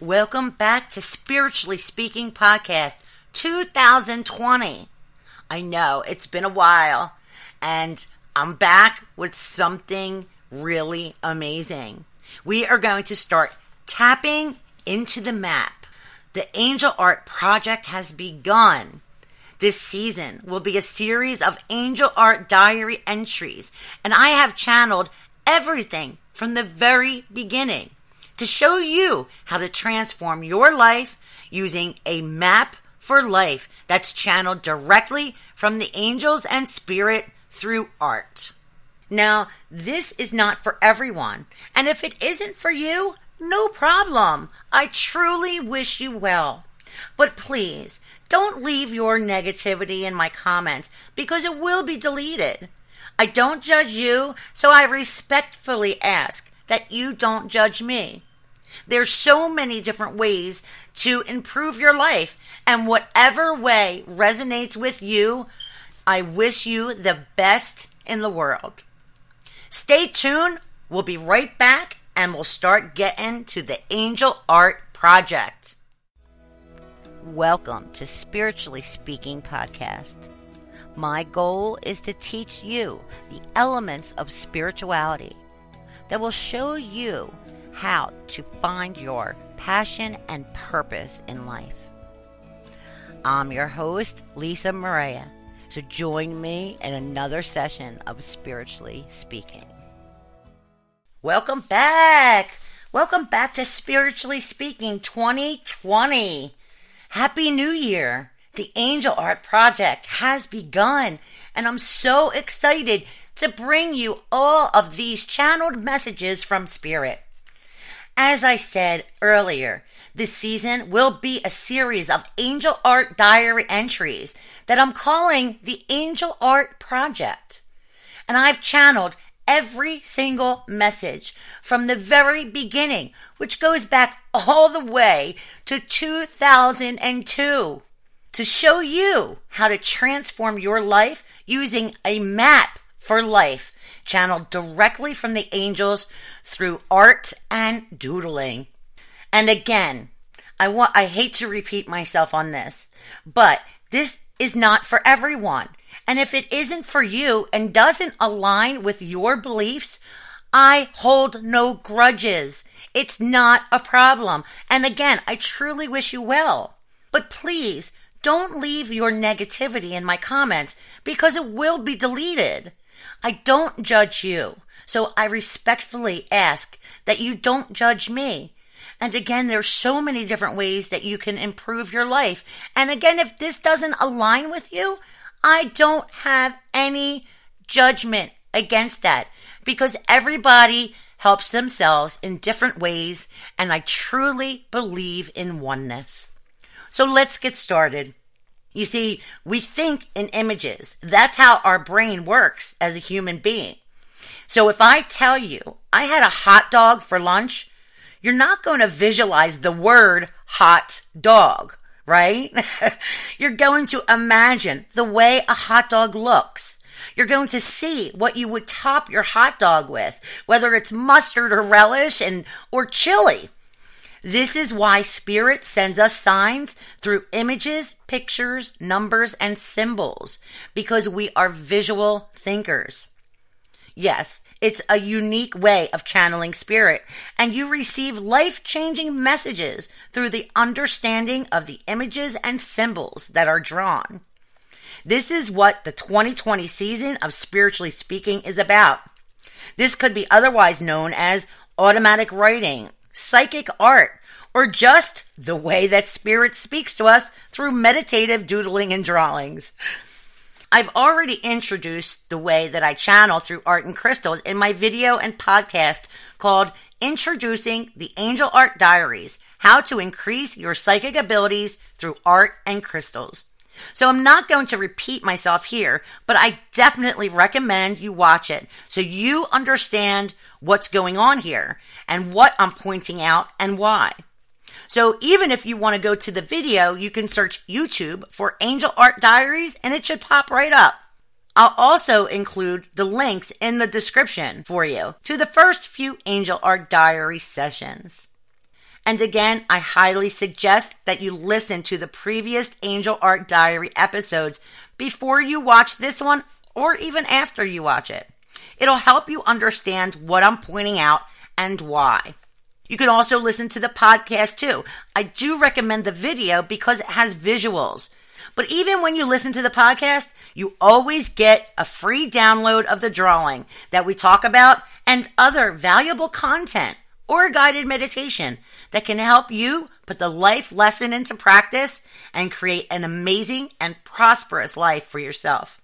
Welcome back to Spiritually Speaking Podcast 2020. I know, it's been a while, and I'm back with something really amazing. We are going to start tapping into the map. The Angel Art Project has begun. This season will be a series of Angel Art Diary entries, and I have channeled everything from the very beginning to show you how to transform your life using a map for life that's channeled directly from the angels and spirit through art. Now, this is not for everyone, and if it isn't for you, no problem. I truly wish you well. But please, don't leave your negativity in my comments because it will be deleted. I don't judge you, so I respectfully ask that you don't judge me. There's so many different ways to improve your life, and whatever way resonates with you, I wish you the best in the world. Stay tuned. We'll be right back, and we'll start getting to the Angel Art Project. Welcome to Spiritually Speaking Podcast. My goal is to teach you the elements of spirituality that will show you how to find your passion and purpose in life. I'm your host, Lisa Maria, so join me in another session of Spiritually Speaking. Welcome back! Welcome back to Spiritually Speaking 2020. Happy New Year! The Angel Art Project has begun, and I'm so excited to bring you all of these channeled messages from Spirit. As I said earlier, this season will be a series of Angel Art Diary entries that I'm calling the Angel Art Project. And I've channeled every single message from the very beginning, which goes back all the way to 2002, to show you how to transform your life using a map for life, channeled directly from the angels through art and doodling. And again, I hate to repeat myself on this, but this is not for everyone. And if it isn't for you and doesn't align with your beliefs, I hold no grudges. It's not a problem. And again, I truly wish you well. But please, don't leave your negativity in my comments because it will be deleted. I don't judge you, so I respectfully ask that you don't judge me. And again, there's so many different ways that you can improve your life. And again, if this doesn't align with you, I don't have any judgment against that because everybody helps themselves in different ways, and I truly believe in oneness. So let's get started. You see, we think in images. That's how our brain works as a human being. So if I tell you I had a hot dog for lunch, you're not going to visualize the word hot dog, right? You're going to imagine the way a hot dog looks. You're going to see what you would top your hot dog with, whether it's mustard or relish or chili. This is why Spirit sends us signs through images, pictures, numbers, and symbols, because we are visual thinkers. Yes, it's a unique way of channeling Spirit, and you receive life-changing messages through the understanding of the images and symbols that are drawn. This is what the 2020 season of Spiritually Speaking is about. This could be otherwise known as automatic writing, psychic art, or just the way that Spirit speaks to us through meditative doodling and drawings. I've already introduced the way that I channel through art and crystals in my video and podcast called Introducing the Angel Art Diaries, How to Increase Your Psychic Abilities Through Art and Crystals. So I'm not going to repeat myself here, but I definitely recommend you watch it so you understand what's going on here and what I'm pointing out and why. So even if you want to go to the video, you can search YouTube for Angel Art Diaries and it should pop right up. I'll also include the links in the description for you to the first few Angel Art Diary sessions. And again, I highly suggest that you listen to the previous Angel Art Diary episodes before you watch this one or even after you watch it. It'll help you understand what I'm pointing out and why. You can also listen to the podcast too. I do recommend the video because it has visuals. But even when you listen to the podcast, you always get a free download of the drawing that we talk about and other valuable content or a guided meditation that can help you put the life lesson into practice and create an amazing and prosperous life for yourself.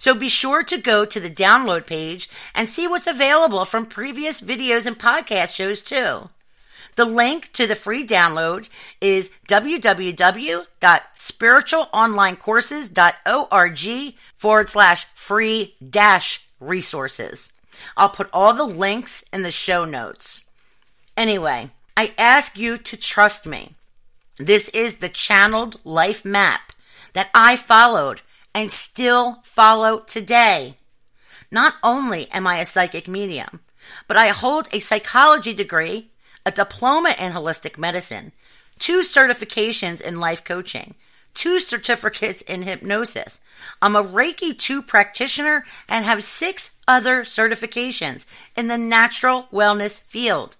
So be sure to go to the download page and see what's available from previous videos and podcast shows too. The link to the free download is www.spiritualonlinecourses.org/free-resources. I'll put all the links in the show notes. Anyway, I ask you to trust me. This is the channeled life map that I followed and still follow today. Not only am I a psychic medium, but I hold a psychology degree, a diploma in holistic medicine, 2 certifications in life coaching, 2 certificates in hypnosis. I'm a Reiki 2 practitioner and have 6 other certifications in the natural wellness field.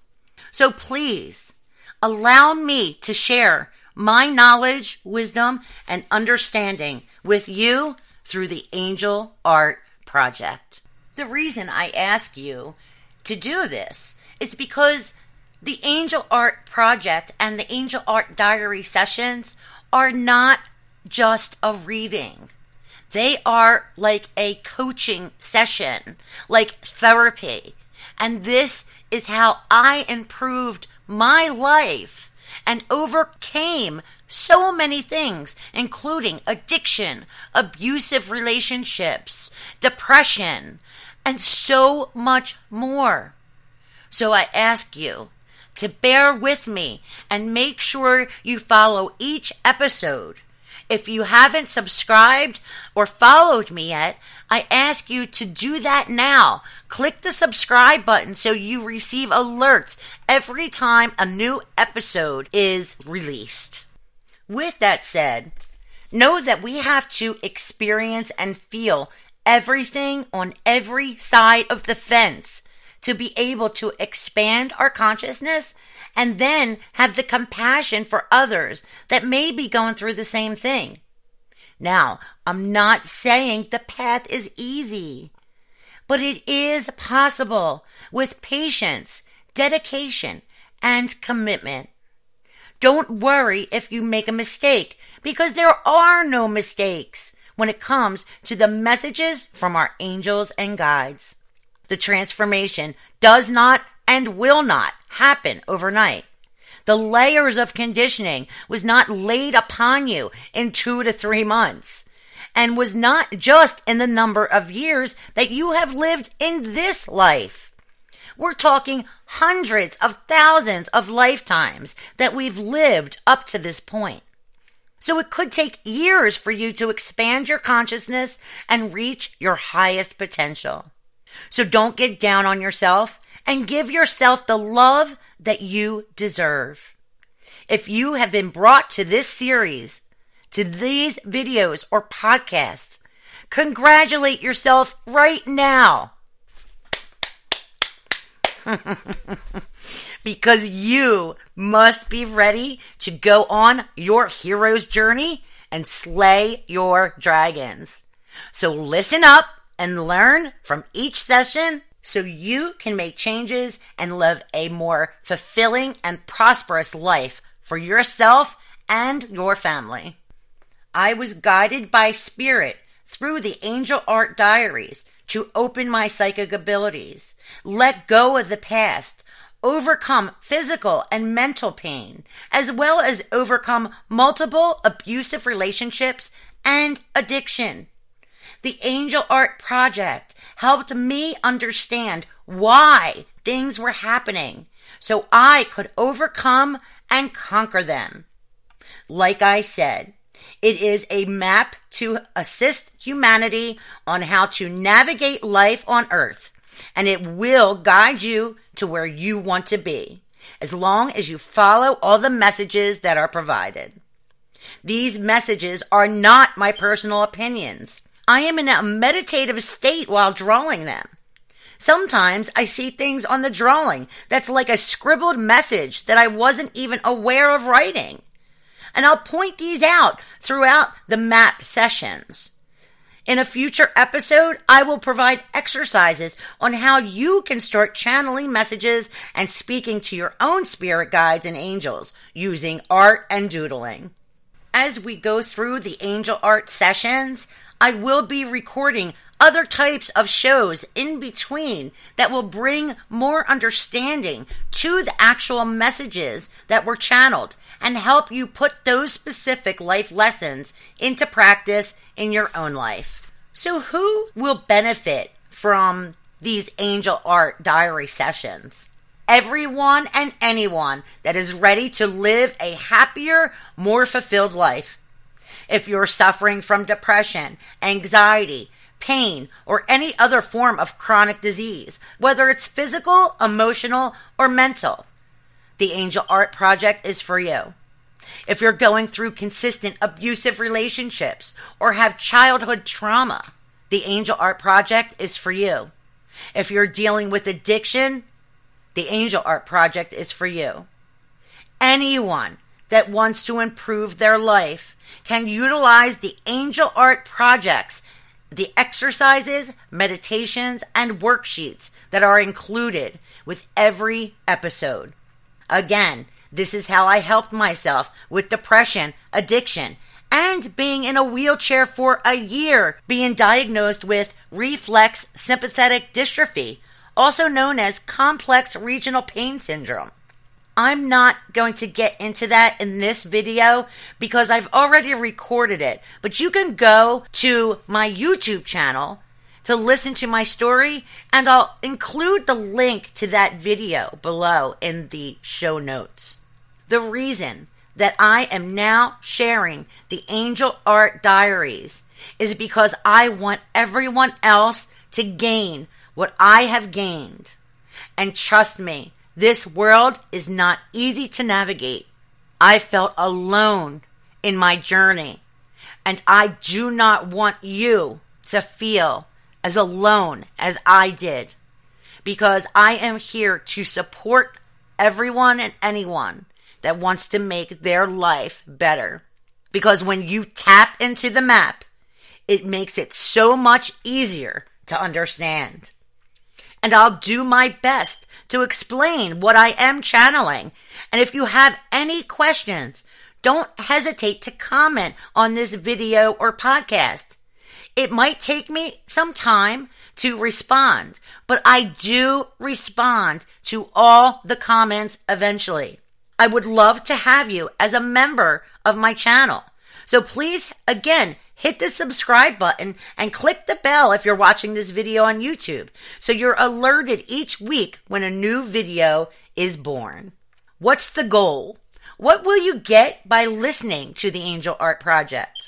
So please allow me to share my knowledge, wisdom, and understanding with you through the Angel Art Project. The reason I ask you to do this is because the Angel Art Project and the Angel Art Diary sessions are not just a reading. They are like a coaching session, like therapy. And this is how I improved my life and overcame so many things, including addiction, abusive relationships, depression, and so much more. So I ask you to bear with me and make sure you follow each episode. If you haven't subscribed or followed me yet, I ask you to do that now. Click the subscribe button so you receive alerts every time a new episode is released. With that said, know that we have to experience and feel everything on every side of the fence to be able to expand our consciousness and then have the compassion for others that may be going through the same thing. Now, I'm not saying the path is easy, but it is possible with patience, dedication, and commitment. Don't worry if you make a mistake, because there are no mistakes when it comes to the messages from our angels and guides. The transformation does not and will not happen overnight. The layers of conditioning was not laid upon you in 2 to 3 months and was not just in the number of years that you have lived in this life. We're talking hundreds of thousands of lifetimes that we've lived up to this point. So it could take years for you to expand your consciousness and reach your highest potential. So don't get down on yourself and give yourself the love that you deserve. If you have been brought to this series, to these videos or podcasts, congratulate yourself right now. Because you must be ready to go on your hero's journey and slay your dragons. So listen up and learn from each session so you can make changes and live a more fulfilling and prosperous life for yourself and your family. I was guided by spirit through the Angel Art Diaries to open my psychic abilities, let go of the past, overcome physical and mental pain, as well as overcome multiple abusive relationships and addiction. The Angel Art Project helped me understand why things were happening so I could overcome and conquer them. Like I said, it is a map to assist humanity on how to navigate life on Earth, and it will guide you to where you want to be. as long as you follow all the messages that are provided. These messages are not my personal opinions. I am in a meditative state while drawing them. Sometimes I see things on the drawing that's like a scribbled message that I wasn't even aware of writing. And I'll point these out throughout the map sessions. In a future episode, I will provide exercises on how you can start channeling messages and speaking to your own spirit guides and angels using art and doodling. As we go through the angel art sessions, I will be recording other types of shows in between that will bring more understanding to the actual messages that were channeled and help you put those specific life lessons into practice in your own life. So who will benefit from these angel art diary sessions? Everyone and anyone that is ready to live a happier, more fulfilled life. If you're suffering from depression, anxiety, pain, or any other form of chronic disease, whether it's physical, emotional, or mental, the Angel Art Project is for you. If you're going through consistent abusive relationships or have childhood trauma, the Angel Art Project is for you. If you're dealing with addiction, the Angel Art Project is for you. Anyone that wants to improve their life can utilize the Angel Art Projects, the exercises, meditations, and worksheets that are included with every episode. Again, this is how I helped myself with depression, addiction, and being in a wheelchair for a year, being diagnosed with reflex sympathetic dystrophy, also known as complex regional pain syndrome. I'm not going to get into that in this video because I've already recorded it, but you can go to my YouTube channel to listen to my story, and I'll include the link to that video below in the show notes. The reason that I am now sharing the Angel Art Diaries is because I want everyone else to gain what I have gained. And trust me, this world is not easy to navigate. I felt alone in my journey, and I do not want you to feel as alone as I did, because I am here to support everyone and anyone that wants to make their life better. Because when you tap into the map, it makes it so much easier to understand. And I'll do my best to explain what I am channeling. And if you have any questions, don't hesitate to comment on this video or podcast. It might take me some time to respond, but I do respond to all the comments eventually. I would love to have you as a member of my channel. So please, again, hit the subscribe button and click the bell if you're watching this video on YouTube, so you're alerted each week when a new video is born. What's the goal? What will you get by listening to the Angel Art Project?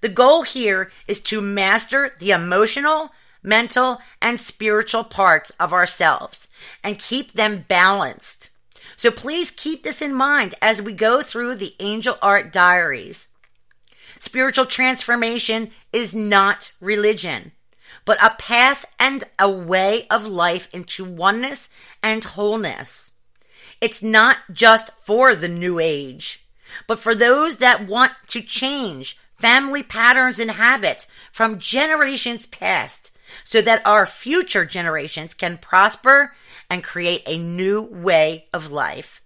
The goal here is to master the emotional, mental, and spiritual parts of ourselves and keep them balanced. So please keep this in mind as we go through the Angel Art Diaries. Spiritual transformation is not religion, but a path and a way of life into oneness and wholeness. It's not just for the new age, but for those that want to change family patterns and habits from generations past so that our future generations can prosper and create a new way of life.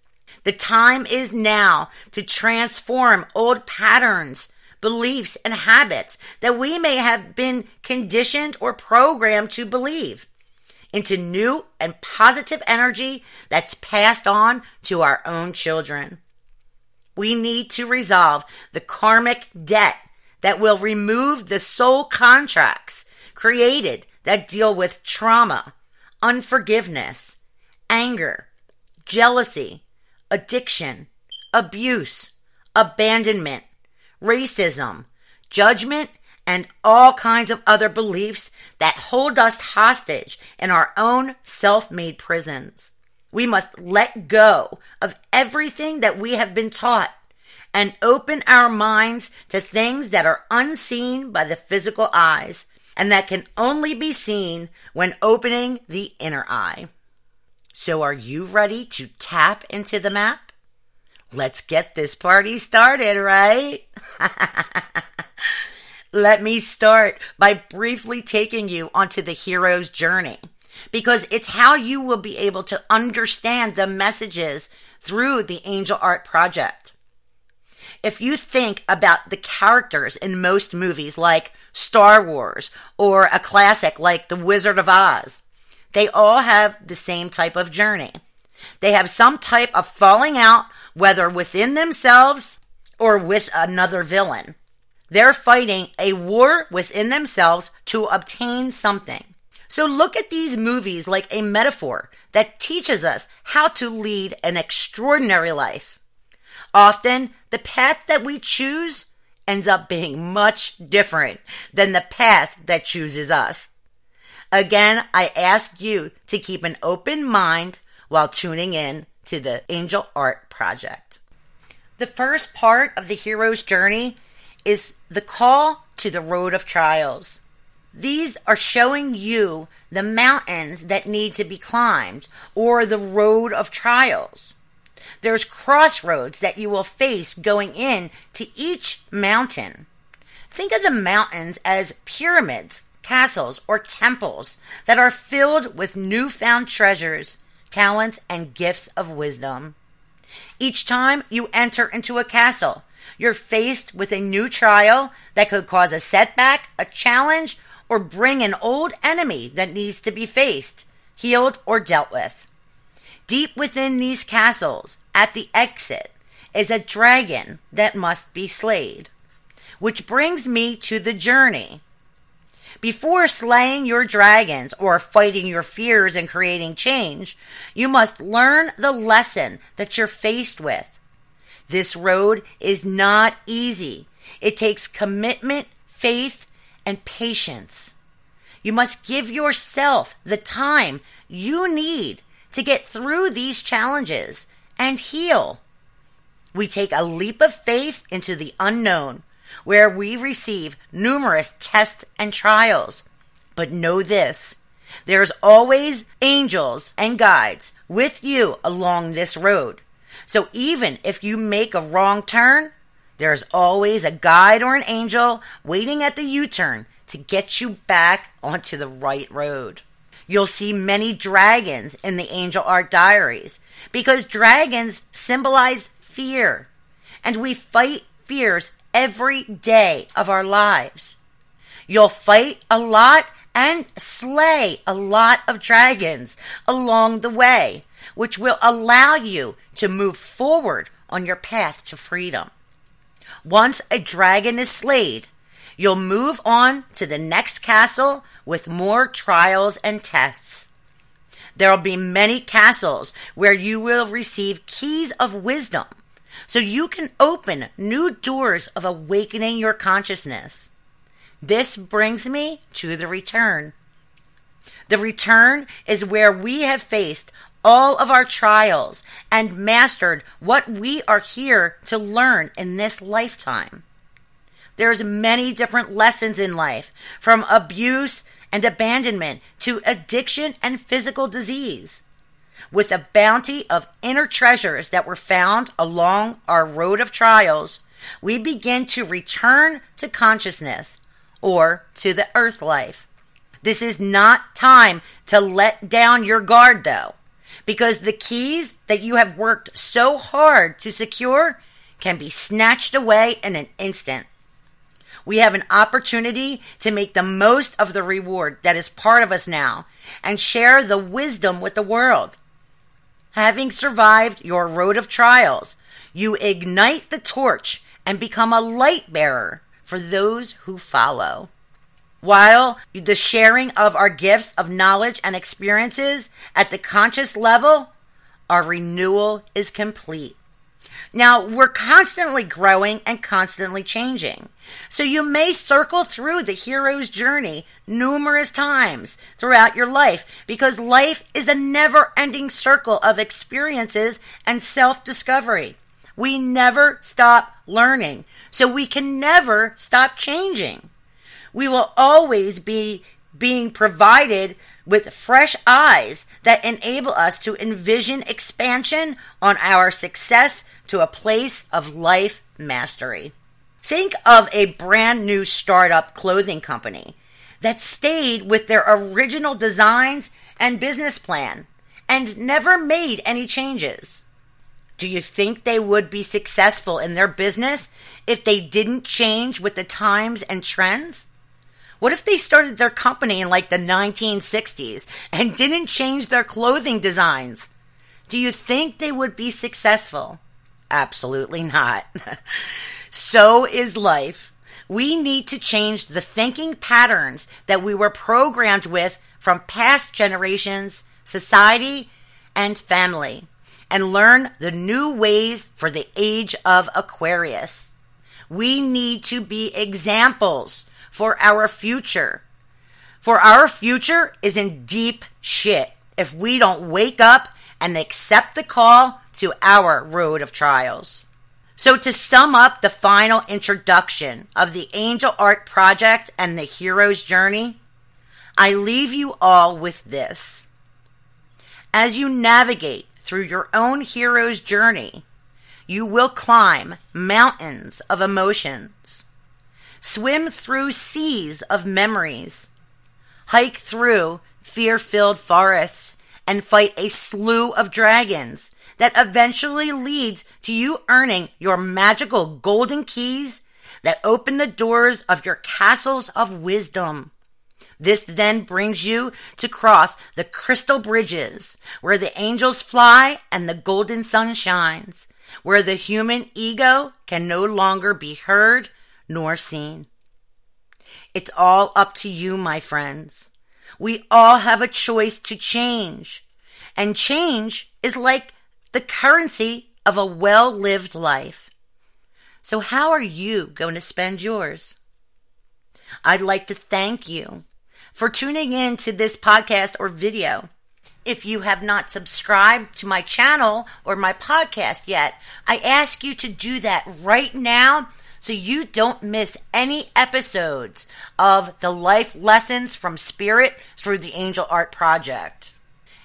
The time is now to transform old patterns, beliefs, and habits that we may have been conditioned or programmed to believe into new and positive energy that's passed on to our own children. We need to resolve the karmic debt that will remove the soul contracts created that deal with trauma, unforgiveness, anger, jealousy, addiction, abuse, abandonment, racism, judgment, and all kinds of other beliefs that hold us hostage in our own self-made prisons. We must let go of everything that we have been taught and open our minds to things that are unseen by the physical eyes and that can only be seen when opening the inner eye. So are you ready to tap into the map? Let's get this party started, right? Let me start by briefly taking you onto the hero's journey, because it's how you will be able to understand the messages through the Angel Art Project. If you think about the characters in most movies like Star Wars or a classic like The Wizard of Oz, they all have the same type of journey. They have some type of falling out, whether within themselves or with another villain. They're fighting a war within themselves to obtain something. So look at these movies like a metaphor that teaches us how to lead an extraordinary life. Often, the path that we choose ends up being much different than the path that chooses us. Again, I ask you to keep an open mind while tuning in to the Angel Art Project. The first part of the hero's journey is the call to the road of trials. These are showing you the mountains that need to be climbed, or the road of trials. There's crossroads that you will face going in to each mountain. Think of the mountains as pyramids, castles, or temples that are filled with newfound treasures, talents, and gifts of wisdom. Each time you enter into a castle, you're faced with a new trial that could cause a setback, a challenge, or bring an old enemy that needs to be faced, healed, or dealt with. Deep within these castles, at the exit, is a dragon that must be slayed. Which brings me to the journey. Before slaying your dragons or fighting your fears and creating change, you must learn the lesson that you're faced with. This road is not easy. It takes commitment, faith, and patience. You must give yourself the time you need to get through these challenges and heal. We take a leap of faith into the unknown, where we receive numerous tests and trials. But know this, there's always angels and guides with you along this road. So even if you make a wrong turn, there's always a guide or an angel waiting at the U-turn to get you back onto the right road. You'll see many dragons in the Angel Art Diaries, because dragons symbolize fear, and we fight fears every day of our lives. You'll fight a lot and slay a lot of dragons along the way, which will allow you to move forward on your path to freedom. Once a dragon is slayed, you'll move on to the next castle with more trials and tests. There'll be many castles where you will receive keys of wisdom, so you can open new doors of awakening your consciousness. This brings me to the return. The return is where we have faced all of our trials and mastered what we are here to learn in this lifetime. There's many different lessons in life, from abuse and abandonment to addiction and physical disease, with a bounty of inner treasures that were found along our road of trials. We begin to return to consciousness, or to the earth life. This is not time to let down your guard though, because the keys that you have worked so hard to secure can be snatched away in an instant. We have an opportunity to make the most of the reward that is part of us now and share the wisdom with the world. Having survived your road of trials, you ignite the torch and become a light bearer for those who follow. While the sharing of our gifts of knowledge and experiences at the conscious level, our renewal is complete. Now, we're constantly growing and constantly changing. So you may circle through the hero's journey numerous times throughout your life, because life is a never-ending circle of experiences and self-discovery. We never stop learning, so we can never stop changing. We will always be being provided with fresh eyes that enable us to envision expansion on our success to a place of life mastery. Think of a brand new startup clothing company that stayed with their original designs and business plan and never made any changes. Do you think they would be successful in their business if they didn't change with the times and trends? What if they started their company in like the 1960s and didn't change their clothing designs? Do you think they would be successful? Absolutely not. So is life. We need to change the thinking patterns that we were programmed with from past generations, society, and family, and learn the new ways for the age of Aquarius. We need to be examples for our future. For our future is in deep shit if we don't wake up and accept the call to our road of trials. So to sum up the final introduction of the Angel Art Project and the Hero's Journey, I leave you all with this. As you navigate through your own hero's journey, you will climb mountains of emotions, swim through seas of memories, hike through fear-filled forests, and fight a slew of dragons that eventually leads to you earning your magical golden keys that open the doors of your castles of wisdom. This then brings you to cross the crystal bridges where the angels fly and the golden sun shines, where the human ego can no longer be heard nor seen. It's all up to you, my friends. We all have a choice to change, and change is like the currency of a well-lived life. So how are you going to spend yours? I'd like to thank you for tuning in to this podcast or video. If you have not subscribed to my channel or my podcast yet, I ask you to do that right now so you don't miss any episodes of the Life Lessons from Spirit through the Angel Art Project.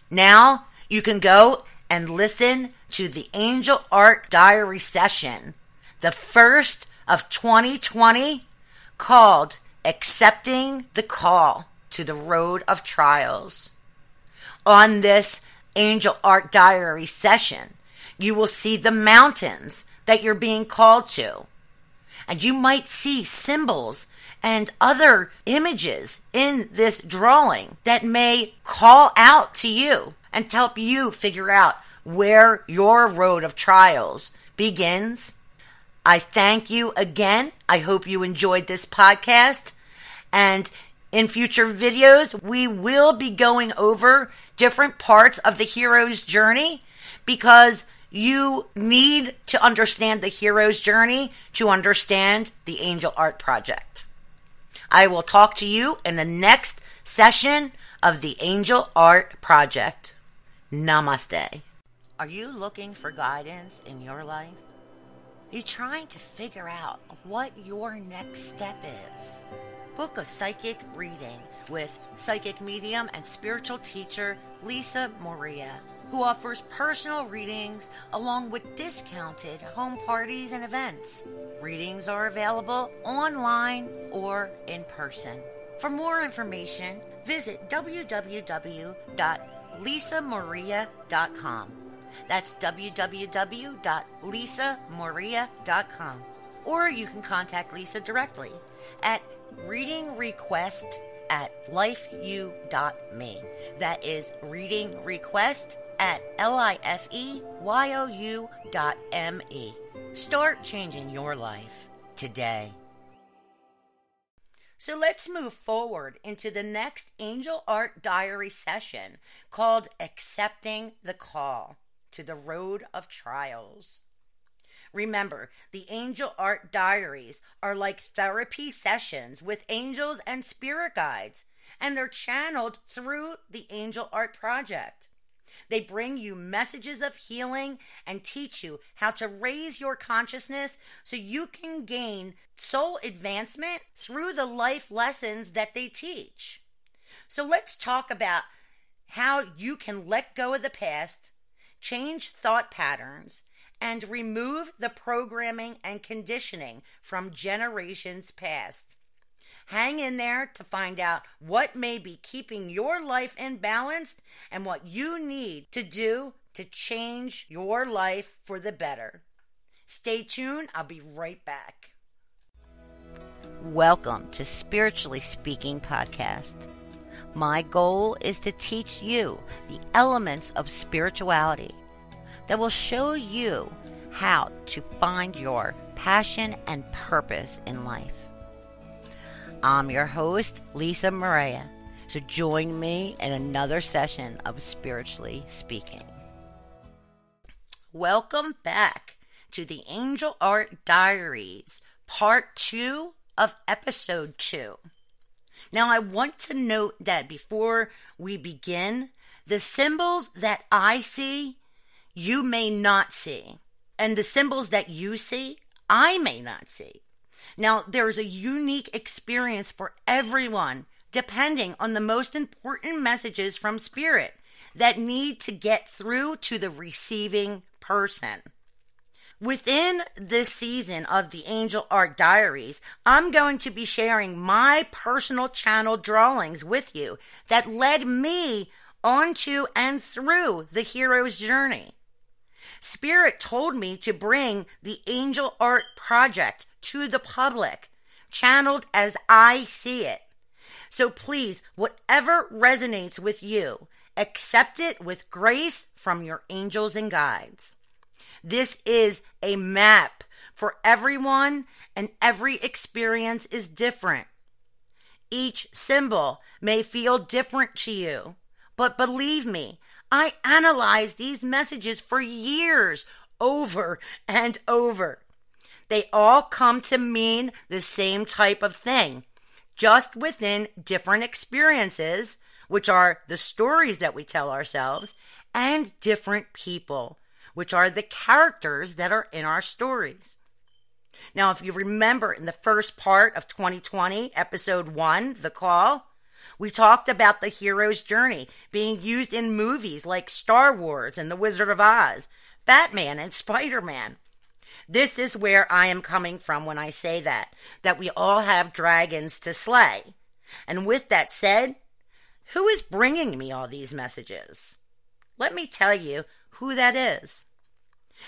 Now you can go and listen to the Angel Art Diary session, the first of 2020, called Accepting the Call to the Road of Trials. On this Angel Art Diary session, you will see the mountains that you're being called to, and you might see symbols and other images in this drawing that may call out to you and help you figure out where your road of trials begins. I thank you again. I hope you enjoyed this podcast. And in future videos, we will be going over different parts of the hero's journey, because you need to understand the hero's journey to understand the Angel Art Project. I will talk to you in the next session of the Angel Art Project. Namaste. Are you looking for guidance in your life? Are you trying to figure out what your next step is? Book a psychic reading with psychic medium and spiritual teacher Lisa Maria, who offers personal readings along with discounted home parties and events. Readings are available online or in person. For more information, visit www.lisamaria.com. That's www.lisamaria.com. Or you can contact Lisa directly at readingrequest@lifeyou.me. That is readingrequest@lifeyou.me. Start changing your life today. So let's move forward into the next Angel Art Diary session, called Accepting the Call to the Road of Trials. Remember, the Angel Art Diaries are like therapy sessions with angels and spirit guides, and they're channeled through the Angel Art Project. They bring you messages of healing and teach you how to raise your consciousness so you can gain soul advancement through the life lessons that they teach. So let's talk about how you can let go of the past, change thought patterns, and remove the programming and conditioning from generations past. Hang in there to find out what may be keeping your life imbalanced and what you need to do to change your life for the better. Stay tuned. I'll be right back. Welcome to Spiritually Speaking Podcast. My goal is to teach you the elements of spirituality that will show you how to find your passion and purpose in life. I'm your host, Lisa Maria, so join me in another session of Spiritually Speaking. Welcome back to the Angel Art Diaries, Part 2 of Episode 2. Now, I want to note that before we begin, the symbols that I see, you may not see, and the symbols that you see, I may not see. Now, there's a unique experience for everyone, depending on the most important messages from Spirit that need to get through to the receiving person. Within this season of the Angel Art Diaries, I'm going to be sharing my personal channel drawings with you that led me onto and through the hero's journey. Spirit told me to bring the Angel Art Project to the public, channeled as I see it. So please, whatever resonates with you, accept it with grace from your angels and guides. This is a map for everyone, and every experience is different. Each symbol may feel different to you, but believe me, I analyzed these messages for years, over and over. They all come to mean the same type of thing, just within different experiences, which are the stories that we tell ourselves, and different people, which are the characters that are in our stories. Now, if you remember in the first part of 2020, episode 1, The Call, we talked about the hero's journey being used in movies like Star Wars and The Wizard of Oz, Batman and Spider-Man. This is where I am coming from when I say that we all have dragons to slay. And with that said, who is bringing me all these messages? Let me tell you who that is.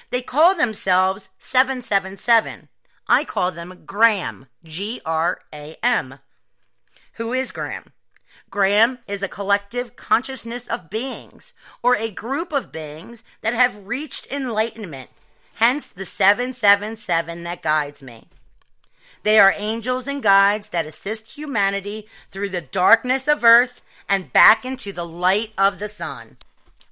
They call themselves 777. I call them Graham, G-R-A-M. Who is Graham? Graham is a collective consciousness of beings, or a group of beings that have reached enlightenment. Hence the 777 that guides me. They are angels and guides that assist humanity through the darkness of earth and back into the light of the sun.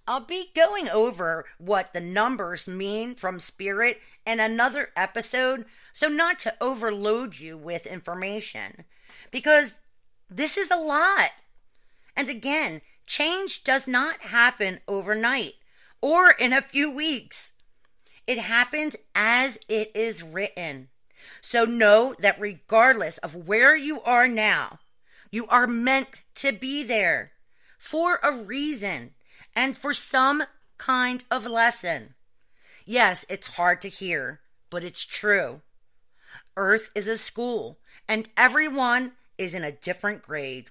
I'll be going over what the numbers mean from Spirit in another episode, so not to overload you with information, because this is a lot. And again, change does not happen overnight or in a few weeks. It happens as it is written. So know that regardless of where you are now, you are meant to be there for a reason and for some kind of lesson. Yes, it's hard to hear, but it's true. Earth is a school, and everyone is in a different grade.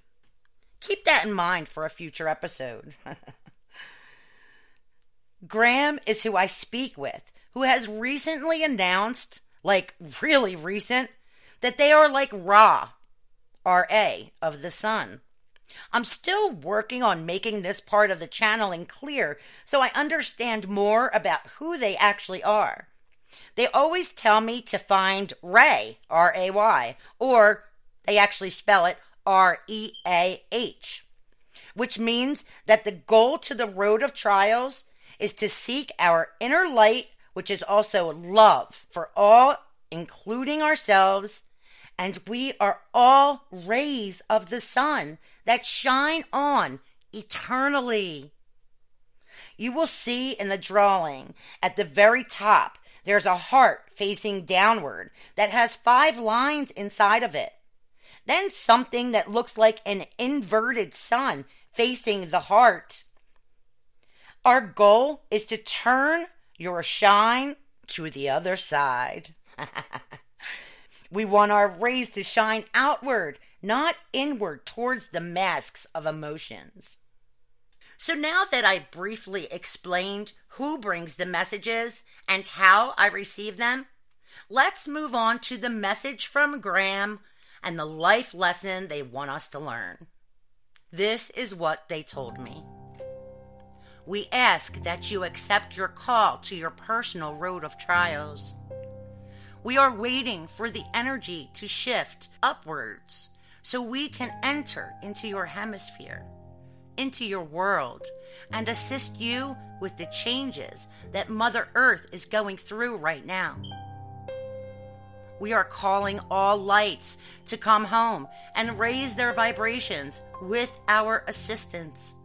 Keep that in mind for a future episode. Graham is who I speak with, who has recently announced, like really recent, that they are like Ra, R-A, of the sun. I'm still working on making this part of the channeling clear so I understand more about who they actually are. They always tell me to find Ray, R-A-Y, or they actually spell it R-E-A-H, which means that the goal to the road of trials is to seek our inner light which is also love for all, including ourselves. And we are all rays of the sun that shine on eternally. You will see in the drawing at the very top, there's a heart facing downward that has 5 lines inside of it. Then something that looks like an inverted sun facing the heart. Our goal is to turn your shine to the other side. We want our rays to shine outward, not inward towards the masks of emotions. So now that I briefly explained who brings the messages and how I receive them, let's move on to the message from Graham and the life lesson they want us to learn. This is what they told me. We ask that you accept your call to your personal road of trials. We are waiting for the energy to shift upwards so we can enter into your hemisphere, into your world, and assist you with the changes that Mother Earth is going through right now. We are calling all lights to come home and raise their vibrations with our assistance.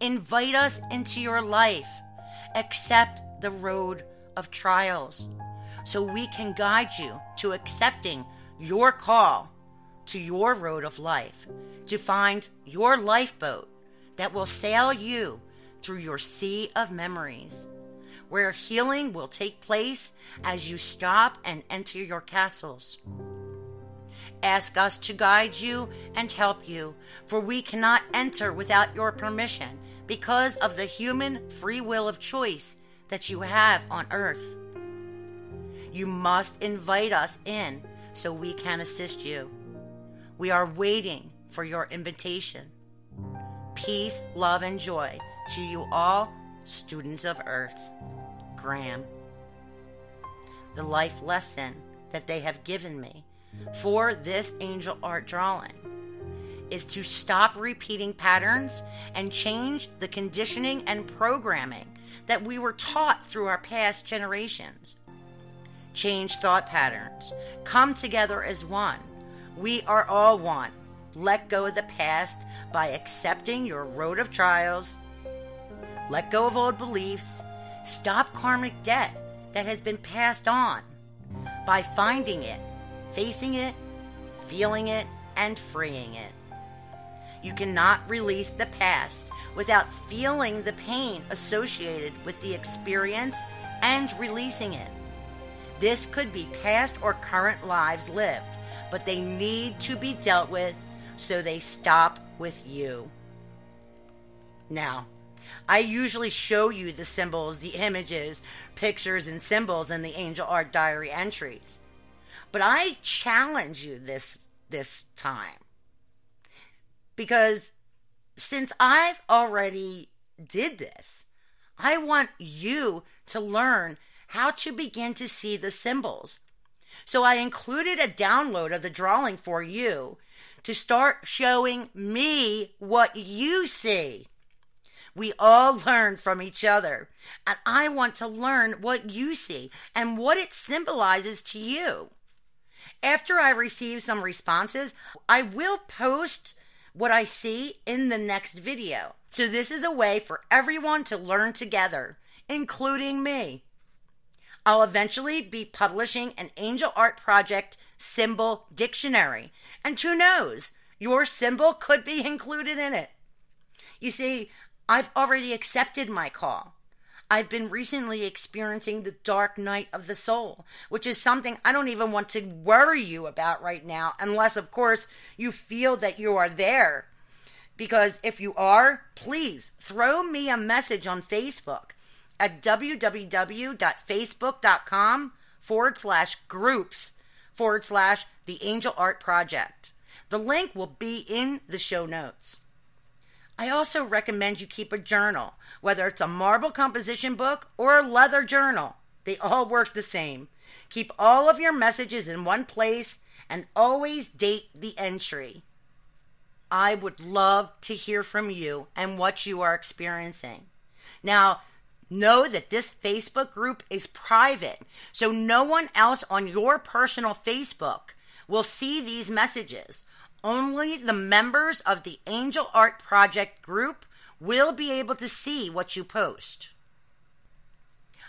Invite us into your life. Accept the road of trials, so we can guide you to accepting your call to your road of life, to find your lifeboat that will sail you through your sea of memories, where healing will take place as you stop and enter your castles. Ask us to guide you and help you, for we cannot enter without your permission because of the human free will of choice that you have on earth. You must invite us in so we can assist you. We are waiting for your invitation. Peace, love, and joy to you all, students of Earth. Graham. The life lesson that they have given me for this angel art drawing is to stop repeating patterns and change the conditioning and programming that we were taught through our past generations. Change thought patterns. Come together as one. We are all one. Let go of the past by accepting your road of trials. Let go of old beliefs. Stop karmic debt that has been passed on by finding it, facing it, feeling it, and freeing it. You cannot release the past without feeling the pain associated with the experience and releasing it. This could be past or current lives lived, but they need to be dealt with, so they stop with you. Now, I usually show you the symbols, the images, pictures, and symbols in the Angel Art Diary entries, but I challenge you this time, because since I've already did this, I want you to learn how to begin to see the symbols. So I included a download of the drawing for you to start showing me what you see. We all learn from each other, and I want to learn what you see and what it symbolizes to you. After I receive some responses, I will post what I see in the next video. So this is a way for everyone to learn together, including me. I'll eventually be publishing an Angel Art Project symbol dictionary. And who knows, your symbol could be included in it. You see, I've already accepted my call. I've been recently experiencing the dark night of the soul, which is something I don't even want to worry you about right now, unless, of course, you feel that you are there. Because if you are, please throw me a message on Facebook at facebook.com/groups/the Angel Art Project. The link will be in the show notes. I also recommend you keep a journal, whether it's a marble composition book or a leather journal. They all work the same. Keep all of your messages in one place and always date the entry. I would love to hear from you and what you are experiencing. Now, Know that this Facebook group is private, so no one else on your personal Facebook will see these messages. Only the members of the Angel Art Project group will be able to see what you post.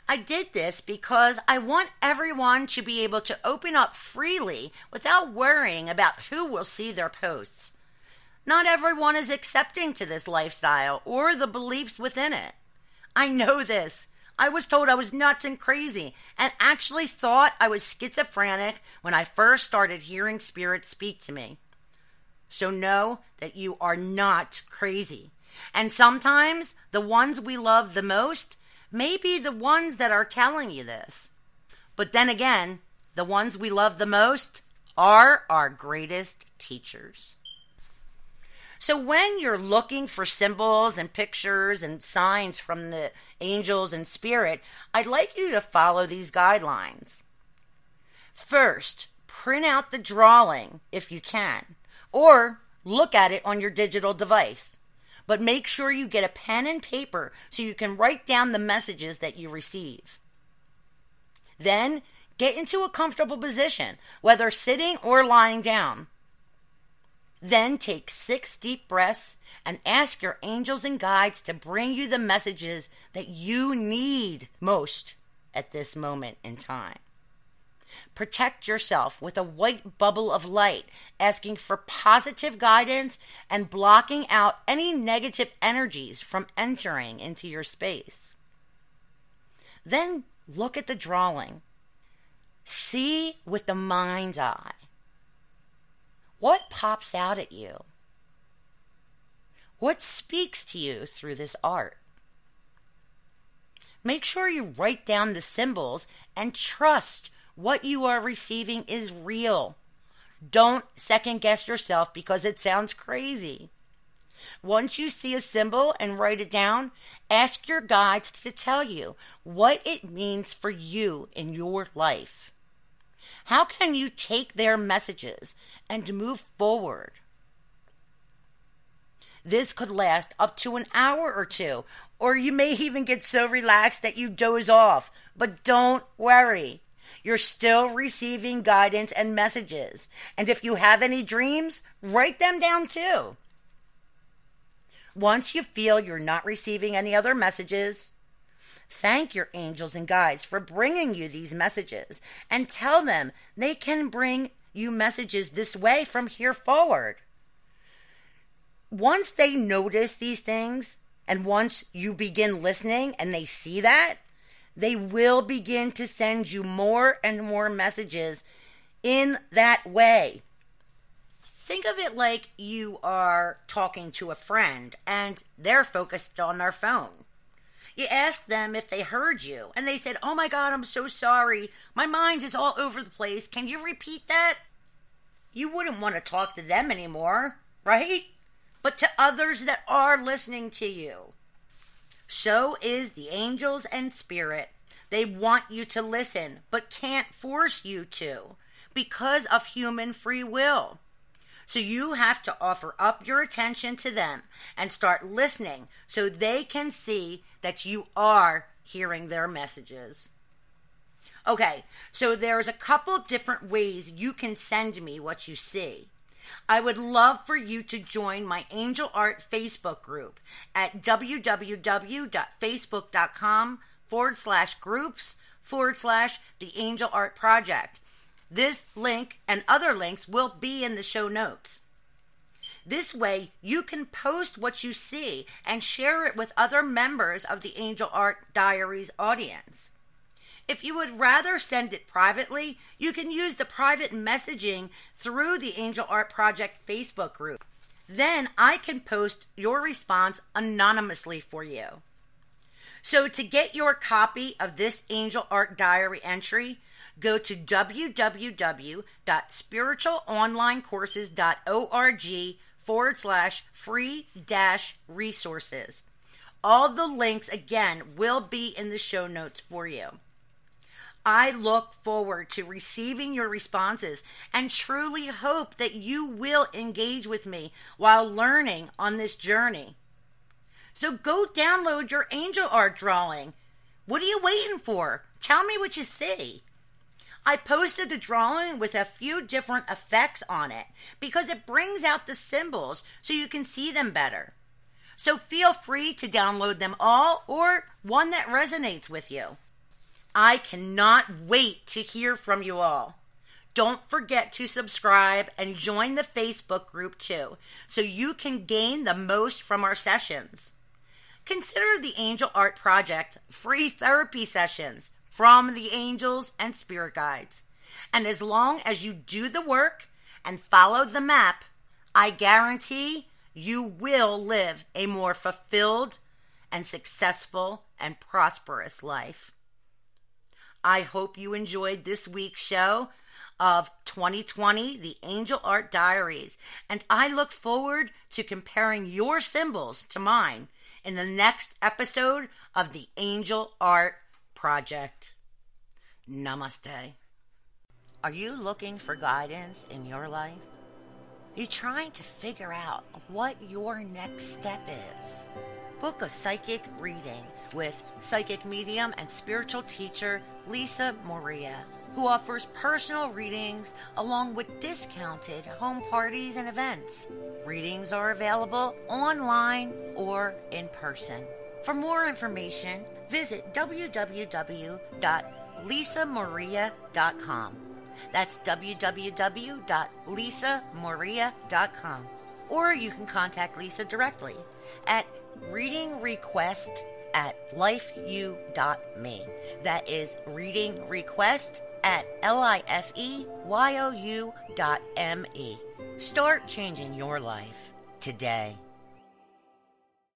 I did this because I want everyone to be able to open up freely without worrying about who will see their posts. Not everyone is accepting to this lifestyle or the beliefs within it. I know this. I was told I was nuts and crazy and actually thought I was schizophrenic when I first started hearing spirits speak to me. So know that you are not crazy. And sometimes the ones we love the most may be the ones that are telling you this. But then again, the ones we love the most are our greatest teachers. So when you're looking for symbols and pictures and signs from the angels and spirit, I'd like you to follow these guidelines. First, print out the drawing if you can, or look at it on your digital device. But make sure you get a pen and paper so you can write down the messages that you receive. Then, get into a comfortable position, whether sitting or lying down. Then take 6 deep breaths and ask your angels and guides to bring you the messages that you need most at this moment in time. Protect yourself with a white bubble of light, asking for positive guidance and blocking out any negative energies from entering into your space. Then look at the drawing. See with the mind's eye. What pops out at you? What speaks to you through this art? Make sure you write down the symbols and trust what you are receiving is real. Don't second guess yourself because it sounds crazy. Once you see a symbol and write it down, ask your guides to tell you what it means for you in your life. How can you take their messages and move forward? This could last up to an hour or two, or you may even get so relaxed that you doze off. But don't worry. You're still receiving guidance and messages. And if you have any dreams, write them down too. Once you feel you're not receiving any other messages, thank your angels and guides for bringing you these messages and tell them they can bring you messages this way from here forward. Once they notice these things, and once you begin listening and they see that, they will begin to send you more and more messages in that way. Think of it like you are talking to a friend and they're focused on their phone. You asked them if they heard you, and they said, "Oh my God, I'm so sorry. My mind is all over the place. Can you repeat that?" You wouldn't want to talk to them anymore, right? But to others that are listening to you. So is the angels and spirit. They want you to listen, but can't force you to because of human free will. So you have to offer up your attention to them and start listening so they can see that you are hearing their messages. Okay, so there's a couple different ways you can send me what you see. I would love for you to join my Angel Art Facebook group at facebook.com/groups/the Angel Art Project. This link and other links will be in the show notes. This way, you can post what you see and share it with other members of the Angel Art Diaries audience. If you would rather send it privately, you can use the private messaging through the Angel Art Project Facebook group. Then I can post your response anonymously for you. So to get your copy of this Angel Art Diary entry, go to www.spiritualonlinecourses.org/free-resources. All the links, again, will be in the show notes for you. I look forward to receiving your responses and truly hope that you will engage with me while learning on this journey. So go download your angel art drawing. What are you waiting for? Tell me what you see. I posted the drawing with a few different effects on it because it brings out the symbols so you can see them better. So feel free to download them all or one that resonates with you. I cannot wait to hear from you all. Don't forget to subscribe and join the Facebook group too, so you can gain the most from our sessions. Consider the Angel Art Project free therapy sessions from the angels and spirit guides. And as long as you do the work and follow the map, I guarantee you will live a more fulfilled and successful and prosperous life. I hope you enjoyed this week's show of 2020, the Angel Art Diaries, and I look forward to comparing your symbols to mine in the next episode of the Angel Art Project. Namaste. Are you looking for guidance in your life? Are you trying to figure out what your next step is? Book a psychic reading with psychic medium and spiritual teacher Lisa Maria, who offers personal readings along with discounted home parties and events. Readings are available online or in person. For more information, visit www.lisamaria.com. That's www.lisamaria.com. Or you can contact Lisa directly at readingrequest@lifeyou.me. That is readingrequest@lifeyou.me. Start changing your life today.